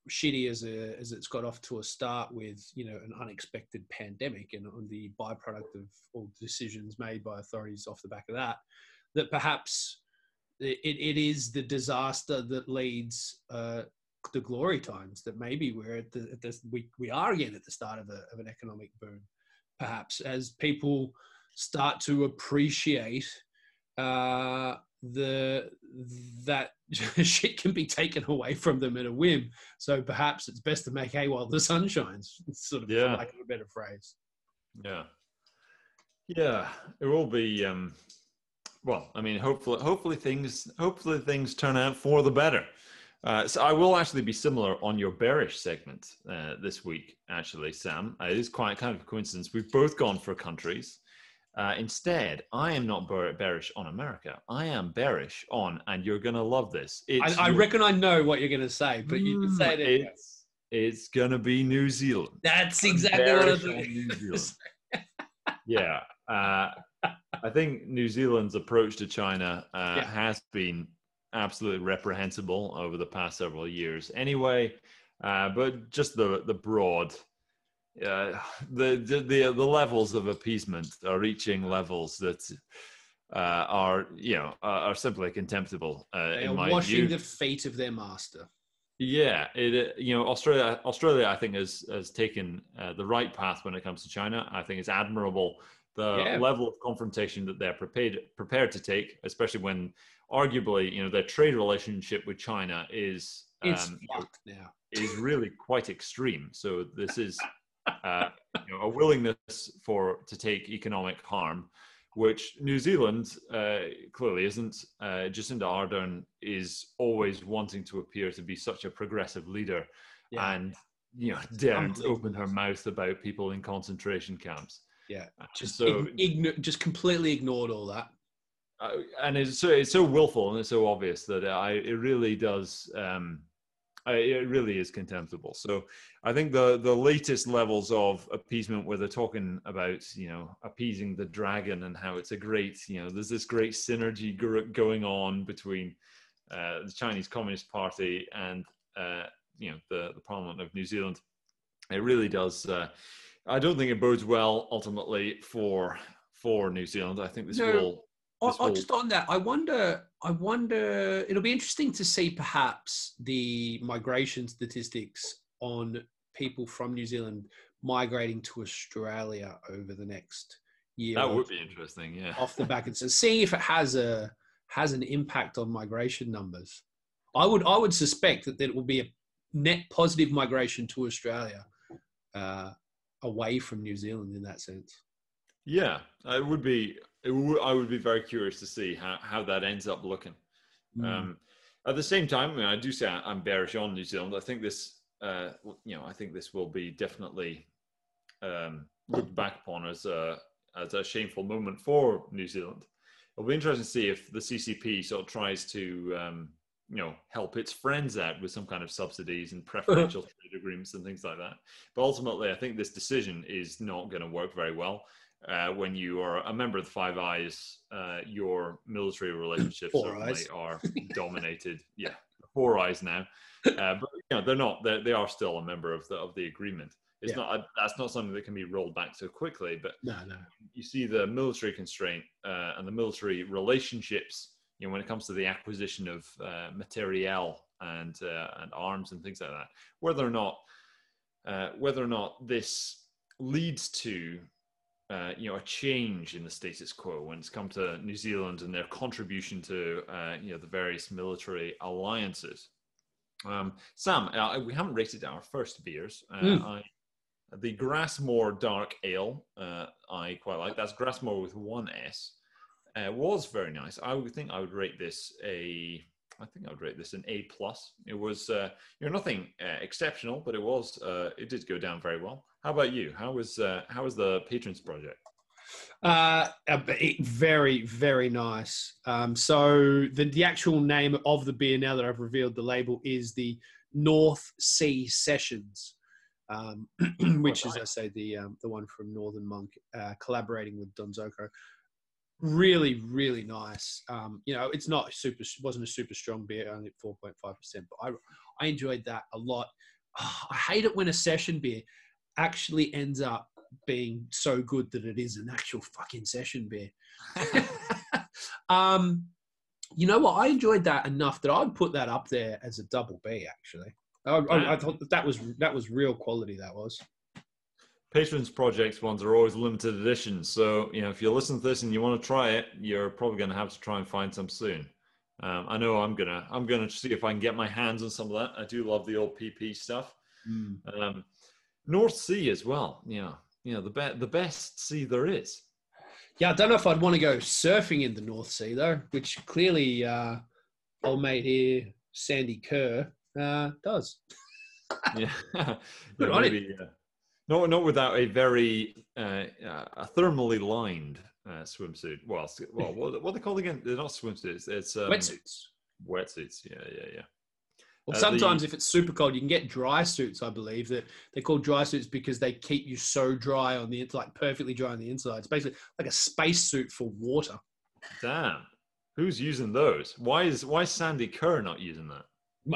shitty as it's got off to a start with, you know, an unexpected pandemic and on the byproduct of all decisions made by authorities off the back of that, that perhaps it is the disaster that leads the glory times, that maybe we're we are again at the start of an economic boom, perhaps, as people start to appreciate that shit can be taken away from them at a whim. So perhaps it's best to make hay while the sun shines. It's sort of like a better phrase. Yeah. Yeah. It will be, well, I mean, hopefully things turn out for the better. So I will actually be similar on your bearish segment this week, actually, Sam. It is quite kind of a coincidence. We've both gone for countries. Instead, I am not bearish on America. I am bearish on, and you're going to love this. I reckon I know what you're going to say, but you can say it anyway. It's going to be New Zealand. That's exactly what I was going to say. Yeah. I think New Zealand's approach to China has been absolutely reprehensible over the past several years anyway. But just the broad... the levels of appeasement are reaching levels that are simply contemptible. They are washing the feet of their master. Yeah, Australia I think has taken the right path when it comes to China. I think it's admirable the level of confrontation that they're prepared to take, especially when arguably their trade relationship with China is fucked now. Is really quite extreme. So this is. A willingness to take economic harm, which New Zealand clearly isn't. Jacinda Ardern is always wanting to appear to be such a progressive leader, and daren't open her mouth about people in concentration camps. Yeah, just completely ignored all that. And it's so willful and it's so obvious that it really does. It really is contemptible. So I think the latest levels of appeasement where they're talking about, appeasing the dragon and how it's a great, there's this great synergy going on between the Chinese Communist Party and, the Parliament of New Zealand. It really does. I don't think it bodes well ultimately for New Zealand. I think just on that, I wonder, it'll be interesting to see perhaps the migration statistics on people from New Zealand migrating to Australia over the next year. That would be interesting, yeah. Off the back, and so seeing if it has an impact on migration numbers. I would suspect that it will be a net positive migration to Australia away from New Zealand in that sense. Yeah, it would be. I would be very curious to see how that ends up looking. At the same time, I do say I'm bearish on New Zealand. I think this, I think this will be definitely looked back upon as a shameful moment for New Zealand. It'll be interesting to see if the CCP sort of tries to, help its friends out with some kind of subsidies and preferential trade agreements and things like that. But ultimately, I think this decision is not going to work very well. When you are a member of the Five Eyes, your military relationships are dominated. Yeah, Four Eyes now, but they're not. They are still a member of the agreement. It's not. That's not something that can be rolled back so quickly. But no. You see the military constraint and the military relationships. When it comes to the acquisition of materiel and arms and things like that, whether or not this leads to a change in the status quo when it's come to New Zealand and their contribution to the various military alliances. Sam, we haven't rated our first beers. The Grasmoor Dark Ale, I quite like. That's Grasmoor with one S. Was very nice. I would rate this an A+. It was nothing exceptional, but it did go down very well. How about you? How was the Patrons Project? Very, very nice. So the actual name of the beer, now that I've revealed the label, is the North Sea Sessions, which is, I say, the one from Northern Monk, collaborating with Donzoko. Really, really nice. You know, it's not super, wasn't a super strong beer, only at 4.5%, but I enjoyed that a lot. Oh, I hate it when a session beer actually ends up being so good that it is an actual fucking session beer. You know what? I enjoyed that enough that I'd put that up there as a double B, actually. I thought that was real quality. That was. Patrons Project ones are always limited editions. So, you know, if you listen to this and you want to try it, you're probably going to have to try and find some soon. I know I'm going to see if I can get my hands on some of that. I do love the old PP stuff. Mm. North Sea as well. Yeah. You know, the best sea there is. Yeah, I don't know if I'd want to go surfing in the North Sea, though, which clearly old mate here, Sandy Kerr, does. Yeah. Good on maybe, it. No, not without a very a thermally lined swimsuit. Well, what they call again? They're not swimsuits. It's wetsuits. Wetsuits. Yeah. Well, sometimes if it's super cold, you can get dry suits, I believe, that they're called dry suits because they keep you so dry on the inside, like perfectly dry on the inside. It's basically like a space suit for water. Damn. Who's using those? Why is Sandy Kerr not using that?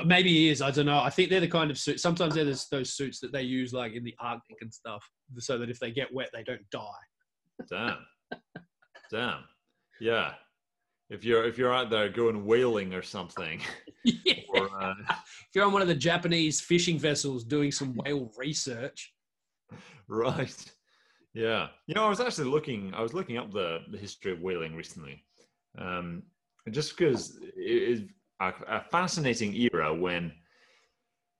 Maybe he is. I don't know. I think they're the kind of suits. Sometimes they're those suits that they use like in the Arctic and stuff so that if they get wet, they don't die. Damn. Damn. Yeah. If you're out there going whaling or something, yeah. or if you're on one of the Japanese fishing vessels doing some whale research, right? Yeah, you know, I was looking up the history of whaling recently, just because it is a fascinating era when,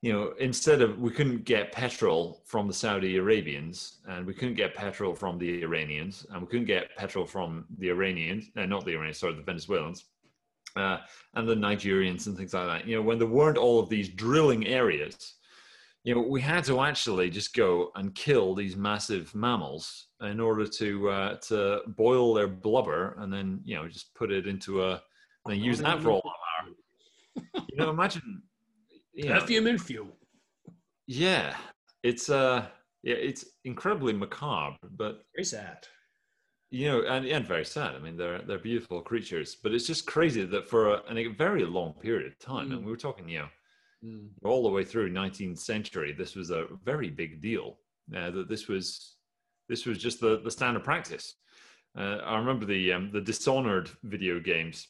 you know, instead of we couldn't get petrol from the Saudi Arabians, and we couldn't get petrol from the Iranians, and we couldn't get petrol from the Venezuelans, and the Nigerians and things like that. You know, when there weren't all of these drilling areas, you know, we had to actually just go and kill these massive mammals in order to boil their blubber and then, you know, just put it into a and then use that for all of our. You know, imagine. Yeah. Perfume and fuel. Yeah, it's incredibly macabre, but very sad. You know, and very sad. I mean, they're beautiful creatures, but it's just crazy that for a very long period of time, and we were talking, you know, all the way through 19th century, this was a very big deal. That this was just the standard practice. I remember the Dishonored video games.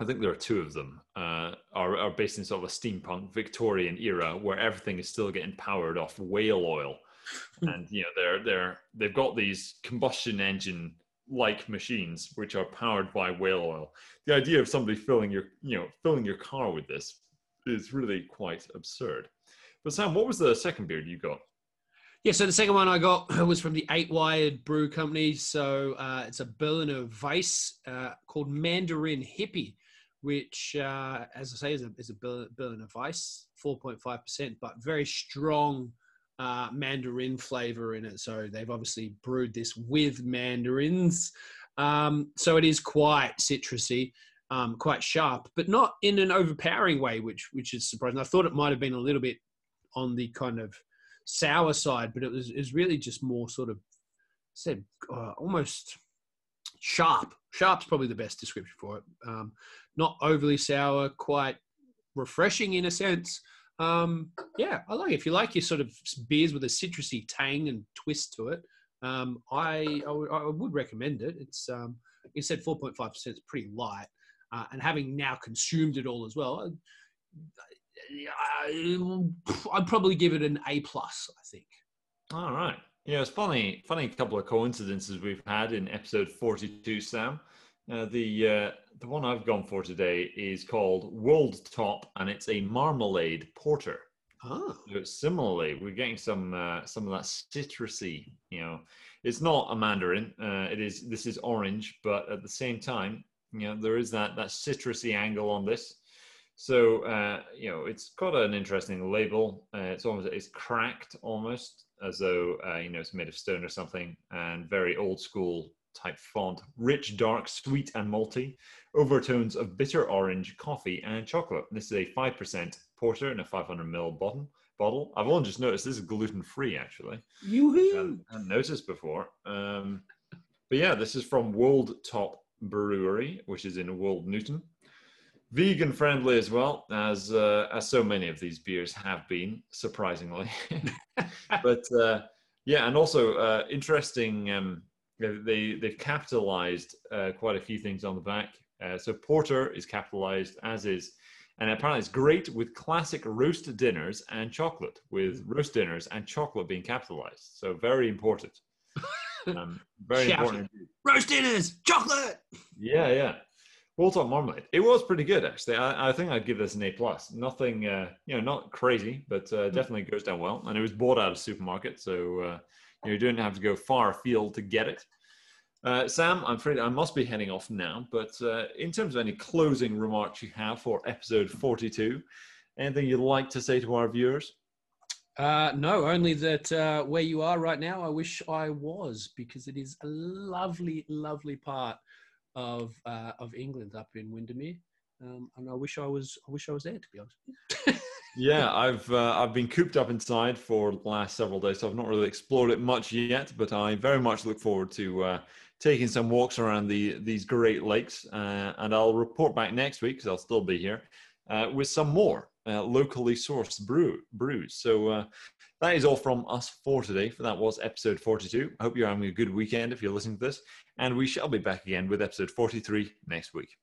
I think there are two of them, are based in sort of a steampunk Victorian era where everything is still getting powered off whale oil. And, you know, they've got these combustion engine like machines, which are powered by whale oil. The idea of somebody filling your car with this is really quite absurd. But Sam, what was the second beer you got? Yeah, so the second one I got was from the 8 Wired Brew Company. So it's a Berliner Weiss called Mandarin Hippie, which, as I say, is a Berliner Weiss, 4.5%, but very strong mandarin flavor in it. So they've obviously brewed this with mandarins. So it is quite citrusy, quite sharp, but not in an overpowering way, which is surprising. I thought it might have been a little bit on the kind of sour side, but it was really just more sort of almost sharp. Sharp's probably the best description for it. Not overly sour, quite refreshing in a sense. Yeah, I like it. If you like your sort of beers with a citrusy tang and twist to it, I would recommend it. It's you said 4.5%, it's pretty light, and having now consumed it all as well, I'd probably give it an A+, I think. All right. Yeah, it's funny couple of coincidences we've had in episode 42, Sam. The one I've gone for today is called World Top, and it's a marmalade porter. Oh. So similarly, we're getting some of that citrusy. You know, it's not a mandarin. This is orange, but at the same time, you know, there is that citrusy angle on this. So, you know, it's got an interesting label. It's almost, it's cracked almost, as though, you know, it's made of stone or something, and very old school type font. Rich, dark, sweet and malty. Overtones of bitter orange, coffee and chocolate. This is a 5% porter in a 500ml bottle. I've only just noticed this is gluten-free, actually. Yoo-hoo! I hadn't noticed before. But yeah, this is from Wold Top Brewery, which is in Wold Newton. Vegan friendly as well, as so many of these beers have been, surprisingly. But yeah, and also interesting, they've capitalized quite a few things on the back. So porter is capitalized, as is, and apparently it's great with classic roast dinners and chocolate, with roast dinners and chocolate being capitalized. So very important. Very important. Roast dinners, chocolate! Yeah, yeah. Walton Marmalade. It was pretty good, actually. I think I'd give this an A+. Nothing, you know, not crazy, but definitely goes down well. And it was bought out of a supermarket, so you didn't have to go far afield to get it. Sam, I'm afraid I must be heading off now, but in terms of any closing remarks you have for episode 42, anything you'd like to say to our viewers? No, only that where you are right now, I wish I was, because it is a lovely, lovely part of England up in Windermere, and I wish I was there, to be honest. Yeah, I've been cooped up inside for the last several days, so I've not really explored it much yet, but I very much look forward to taking some walks around these great lakes, and I'll report back next week, because I'll still be here, with some more locally sourced brews. So that is all from us for today, for that was episode 42. I hope you're having a good weekend if you're listening to this, and we shall be back again with episode 43 next week.